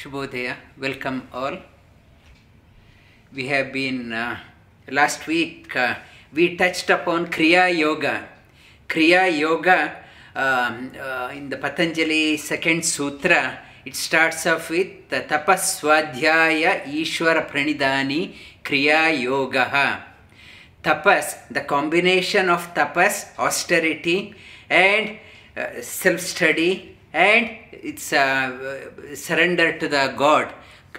Shubhodaya, welcome all. We have been, last week we touched upon Kriya Yoga. Kriya Yoga in the Patanjali second sutra, it starts off with Tapas Swadhyaya Ishwara Pranidani Kriya Yoga. Tapas, the combination of tapas, austerity and self-study and it's surrender to the God.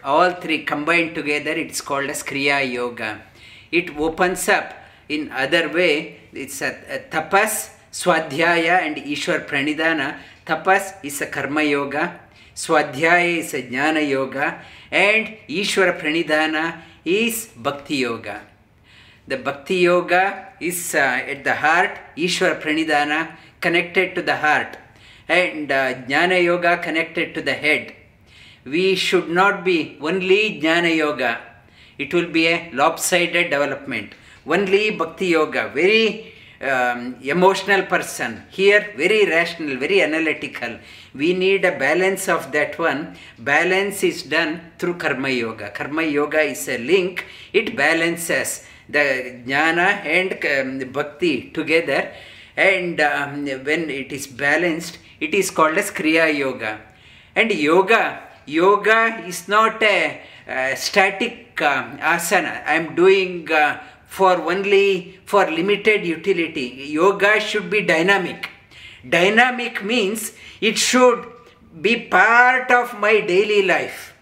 All three combined together, it's called as Kriya Yoga. It opens up in other way. It's a Tapas, Swadhyaya and Ishwar Pranidhana. Tapas is a Karma Yoga, Swadhyaya is a Jnana Yoga and Ishwara Pranidhana is Bhakti Yoga. The Bhakti Yoga is at the heart, Ishwara Pranidhana connected to the heart and Jnana Yoga connected to the head. We should not be only Jnana Yoga. It will be a lopsided development. Only Bhakti Yoga, very emotional person. Here, very rational, very analytical. We need a balance of that one. Balance is done through Karma Yoga. Karma Yoga is a link. It balances the Jnana and Bhakti together. And when it is balanced, it is called as Kriya Yoga. And yoga is not a static asana. I am doing for limited utility. Yoga should be dynamic. Dynamic means it should be part of my daily life.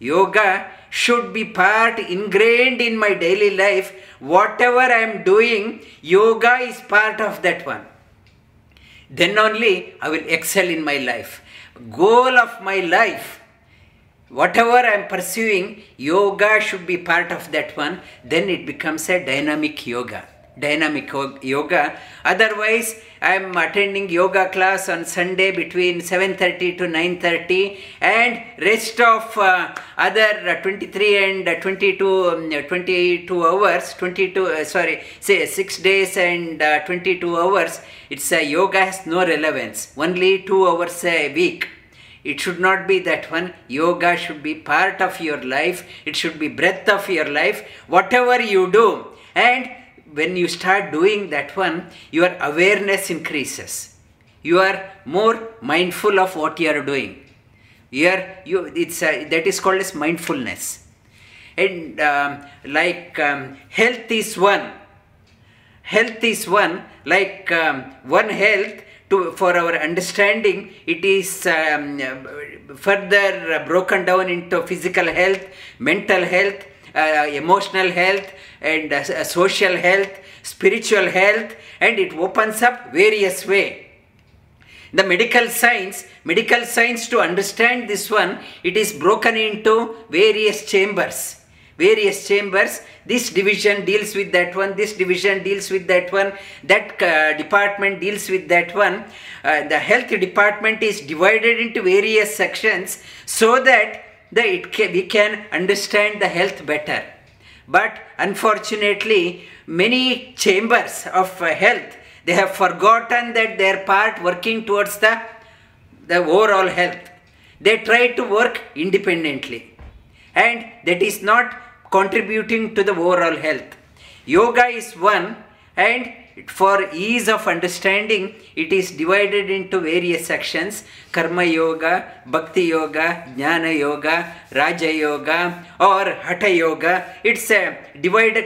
Yoga should be ingrained in my daily life. Whatever I am doing, yoga is part of that one. Then only I will excel in my life. Goal of my life, whatever I am pursuing, yoga should be part of that one. Then it becomes a dynamic yoga. Dynamic yoga. Otherwise, I am attending yoga class on Sunday between 7:30 to 9:30 and rest of other 23 and 22 hours, 6 days and 22 hours. It's yoga has no relevance. Only 2 hours a week. It should not be that one. Yoga should be part of your life. It should be breath of your life. Whatever you do, and when you start doing that one, your awareness increases. You are more mindful of what you are doing. That is called as mindfulness. And health is one. Health is one. Like one health for our understanding, it is further broken down into physical health, mental health, emotional health and social health, spiritual health, and it opens up various way. The medical science to understand this one, it is broken into various chambers. This division deals with that one, this division deals with that one, that department deals with that one. The health department is divided into various sections so that we can understand the health better. But unfortunately, many chambers of health, they have forgotten that they are part working towards the overall health. They try to work independently and that is not contributing to the overall health. Yoga is one and for ease of understanding, it is divided into various sections. Karma Yoga, Bhakti Yoga, Jnana Yoga, Raja Yoga or Hatha Yoga. It's divided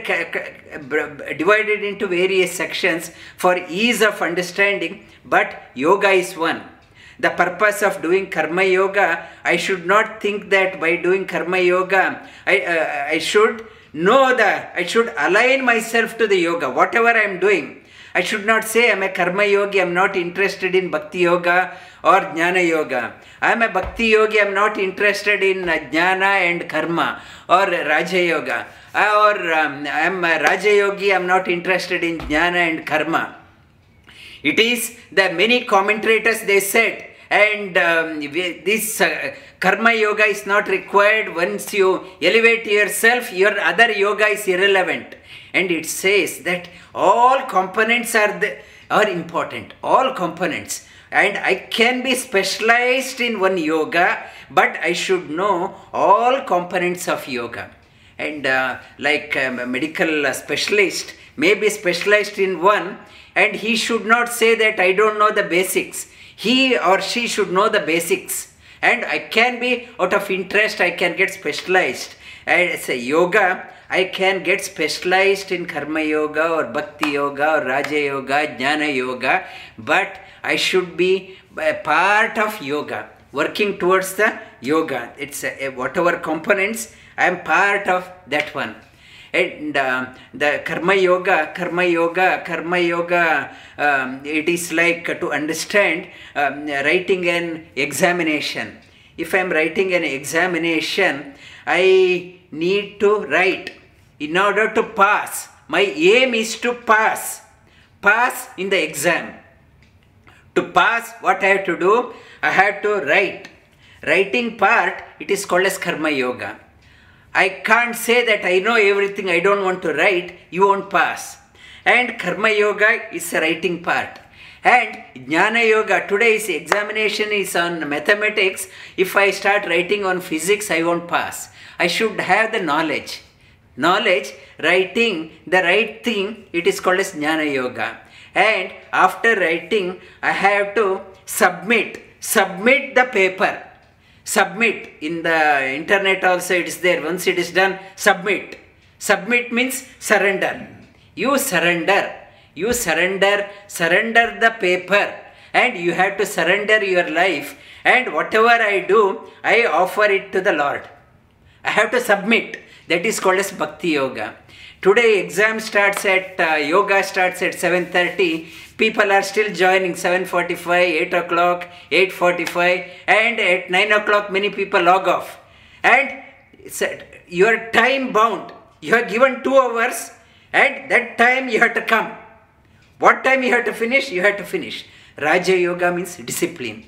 into various sections for ease of understanding, but yoga is one. The purpose of doing Karma Yoga, I should not think that by doing Karma Yoga, I should align myself to the yoga, whatever I am doing. I should not say I am a Karma Yogi, I am not interested in Bhakti Yoga or Jnana Yoga. I am a Bhakti Yogi, I am not interested in Jnana and Karma or Raja Yoga. I am a Raja Yogi, I am not interested in Jnana and Karma. It is the many commentators they said. And this Karma Yoga is not required. Once you elevate yourself, your other yoga is irrelevant. And it says that all components are important. All components. and I can be specialized in one yoga, but I should know all components of yoga. And like a medical specialist may be specialized in one, and he should not say that I don't know the basics. He or she should know the basics. And I can be, out of interest, I can get specialized. As a yoga, I can get specialized in Karma Yoga or Bhakti Yoga or Raja Yoga, Jnana Yoga, but I should be a part of yoga, working towards the yoga. It's whatever components, I am part of that one. And the Karma Yoga, it is like to understand writing an examination. If I am writing an examination, I need to write in order to pass. My aim is to pass in the exam. To pass, what I have to do? I have to write. Writing part, it is called as Karma Yoga. I can't say that I know everything, I don't want to write, you won't pass. And Karma Yoga is the writing part. And Jnana Yoga, today's examination is on mathematics. If I start writing on physics, I won't pass. I should have the knowledge. Knowledge, writing, the right thing, it is called as Jnana Yoga. And after writing, I have to submit the paper. Submit, in the internet also it is there. Once it is done, submit. Submit means surrender. You surrender the paper, and you have to surrender your life. And whatever I do, I offer it to the Lord. I have to submit. That is called as Bhakti Yoga. Today exam starts at, yoga starts at 7:30. People are still joining 7:45, 8 o'clock, 8:45, and at 9 o'clock many people log off. And you are time bound. You are given 2 hours, and that time you have to come. What time you have to finish? You have to finish. Raja Yoga means discipline.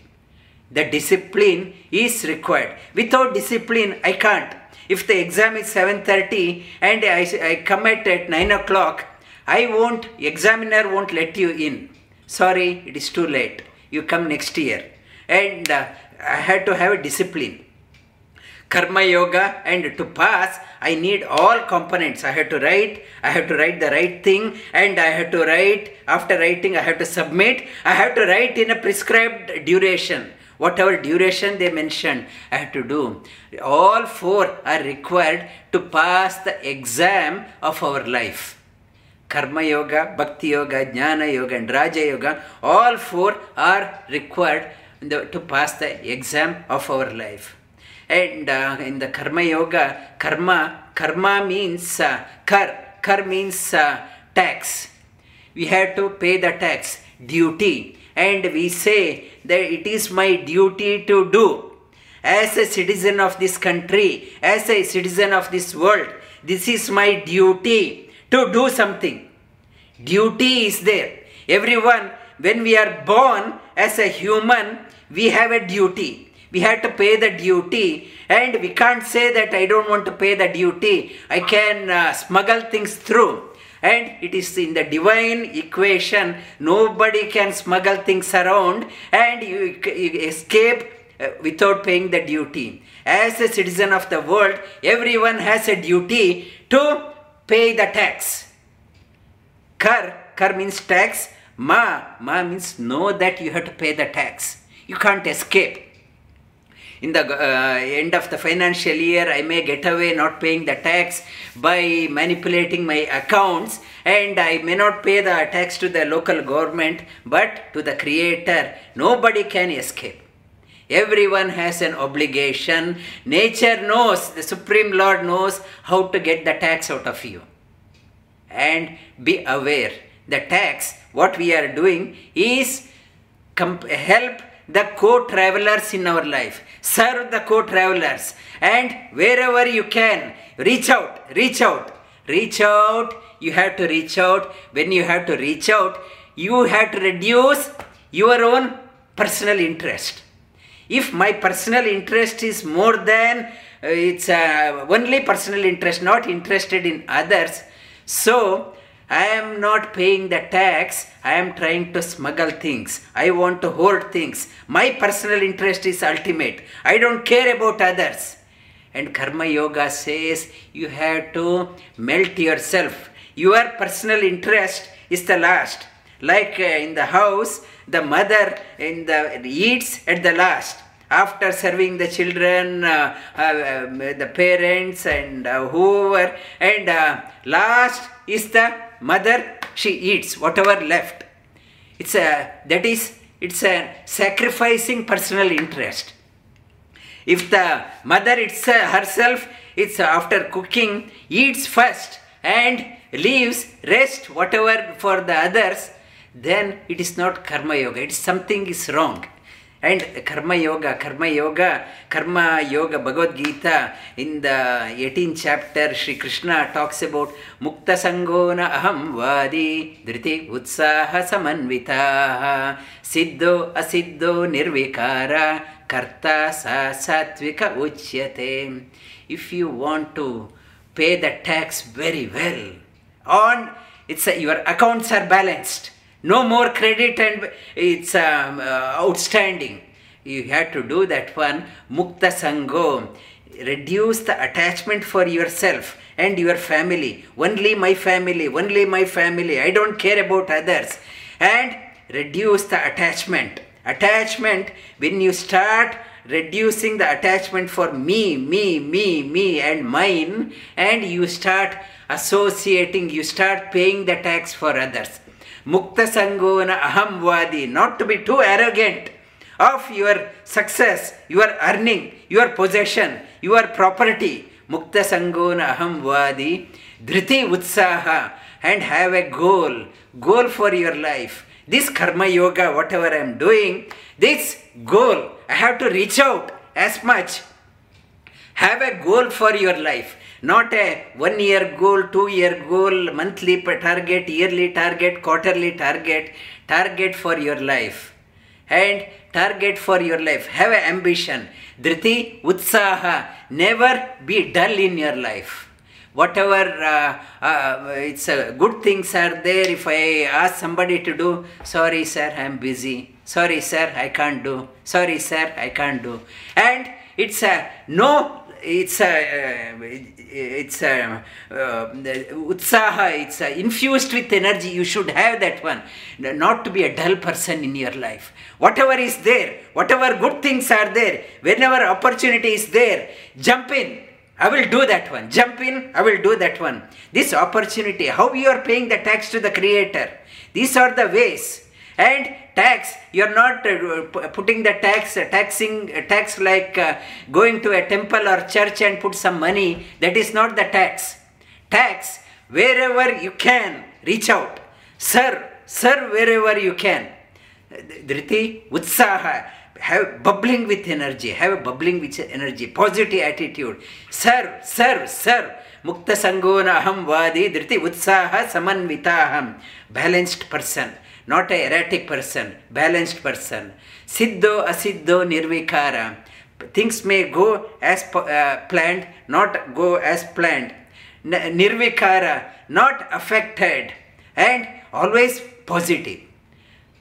The discipline is required. Without discipline, I can't. If the exam is 7:30 and I come at 9 o'clock, examiner won't let you in. Sorry, it is too late. You come next year. And I had to have a discipline. Karma Yoga, and to pass, I need all components. I have to write the right thing, and I have to write, after writing, I have to submit. I have to write in a prescribed duration. Whatever duration they mentioned, I have to do. All four are required to pass the exam of our life. Karma Yoga, Bhakti Yoga, Jnana Yoga and Raja Yoga, all four are required to pass the exam of our life. And in the Karma Yoga, karma means kar means tax. We have to pay the tax, duty. And we say that it is my duty to do. As a citizen of this country, as a citizen of this world, this is my duty to do something. Duty is there. Everyone, when we are born as a human, we have a duty. We have to pay the duty, and we can't say that I don't want to pay the duty. I can smuggle things through. And it is in the divine equation, nobody can smuggle things around, and you escape without paying the duty. As a citizen of the world, everyone has a duty to pay the tax. Kar means tax. Ma means know that you have to pay the tax. You can't escape. In the end of the financial year, I may get away not paying the tax by manipulating my accounts, and I may not pay the tax to the local government, but to the Creator, nobody can escape. Everyone has an obligation. Nature knows, the Supreme Lord knows how to get the tax out of you. And be aware, the tax, what we are doing is help the co-travelers in our life. Serve the co-travelers. And wherever you can, reach out. You have to reach out. When you have to reach out, you have to reduce your own personal interest. If my personal interest is more than, it's only personal interest, not interested in others, so I am not paying the tax, I am trying to smuggle things, I want to hoard things, my personal interest is ultimate, I don't care about others. And Karma Yoga says you have to melt yourself, your personal interest is the last. Like in the house, the mother eats at the last. After serving the children, the parents and whoever, and last is the mother, she eats whatever left. It's a sacrificing personal interest. If the mother herself, it's after cooking, eats first and leaves rest whatever for the others, then it is not Karma Yoga. It's something is wrong. And Karma Yoga, Bhagavad Gita, in the 18th chapter, Shri Krishna talks about Mukta Sangona Aham Vadi, Dhriti Utsaha Samanvitaha, Siddho Asiddho Nirvikara, Karta Sa Sattvika Uchyate. If you want to pay the tax very well, your accounts are balanced. No more credit and it's outstanding. You have to do that one. Mukta Sango. Reduce the attachment for yourself and your family. Only my family. I don't care about others. And reduce the attachment. When you start reducing the attachment for me and mine, and you start associating, you start paying the tax for others. Mukta Sangona Aham Vadi, not to be too arrogant of your success, your earning, your possession, your property. Mukta Sangona Aham Vadi, Dhriti Utsaha, and have a goal for your life. This Karma Yoga, whatever I am doing, this goal, I have to reach out as much. Have a goal for your life. Not a 1 year goal, 2 year goal, monthly target, yearly target, quarterly target. Target for your life. Have an ambition. Dhriti Utsaha. Never be dull in your life. Whatever good things are there, if I ask somebody to do, sorry sir, I am busy. Sorry sir, I can't do. And utsaha, it's infused with energy. You should have that one. Not to be a dull person in your life. Whatever is there, whatever good things are there, whenever opportunity is there, jump in. I will do that one. This opportunity, how you are paying the tax to the Creator. These are the ways. And tax, you are not putting the tax like going to a temple or church and put some money. That is not the tax. Tax, wherever you can, reach out. Serve wherever you can. Dhriti Utsaha, have bubbling with energy, positive attitude. Serve. Mukta Sangona Aham Vadi, Dhriti Utsaha Samanvitaham. Balanced person. Not an erratic person, balanced person. Siddho Asiddho Nirvikara. Things may go as planned, not go as planned. Nirvikara, not affected. And always positive.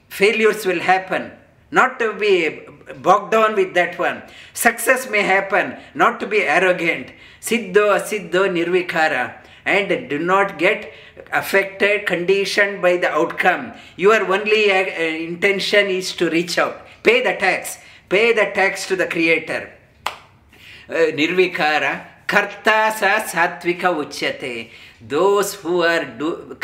Failures will happen. Not to be bogged down with that one. Success may happen. Not to be arrogant. Siddho Asiddho Nirvikara. And do not get affected, conditioned by the outcome. Your only intention is to reach out. Pay the tax to the Creator. Nirvikara, Karta sa Sattvika Uchyate. Those who are doing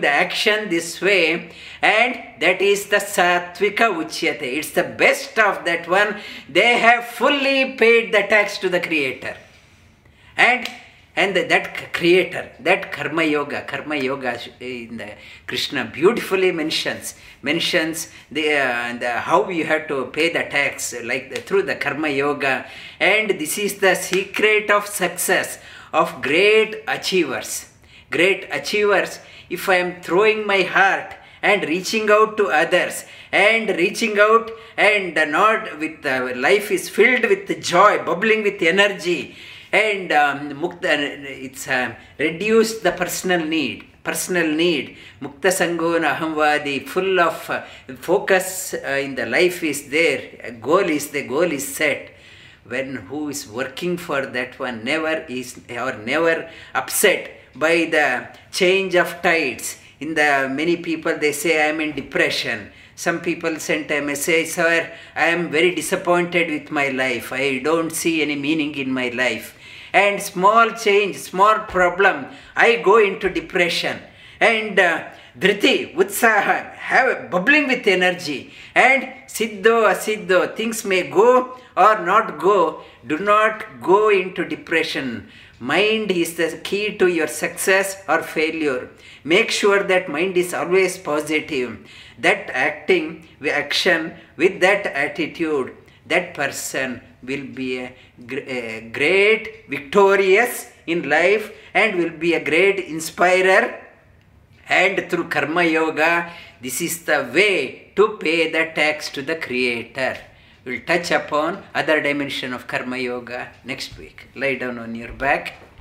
the action this way, and that is the Sattvika Uchyate. It's the best of that one. They have fully paid the tax to the Creator. And that Creator, that Karma Yoga in the Krishna beautifully mentions how you have to pay the tax through the Karma Yoga. And this is the secret of success of great achievers. If I am throwing my heart and reaching out to others and not with life is filled with joy, bubbling with energy. And reduce the personal need. Mukta Sangona, Aham Vadi, full of focus in the life is there. The goal is set. When who is working for that one never upset by the change of tides. In the many people, they say, I am in depression. Some people sent a message, sir, I am very disappointed with my life. I don't see any meaning in my life. And small change, small problem, I go into depression. And Dhriti Utsaha, have bubbling with energy. And Siddho Asiddho, things may go or not go. Do not go into depression. Mind is the key to your success or failure. Make sure that mind is always positive. That action with that attitude, that person will be a great victorious in life and will be a great inspirer. And through Karma Yoga, this is the way to pay the tax to the Creator. We'll touch upon other dimension of Karma Yoga next week. Lie down on your back.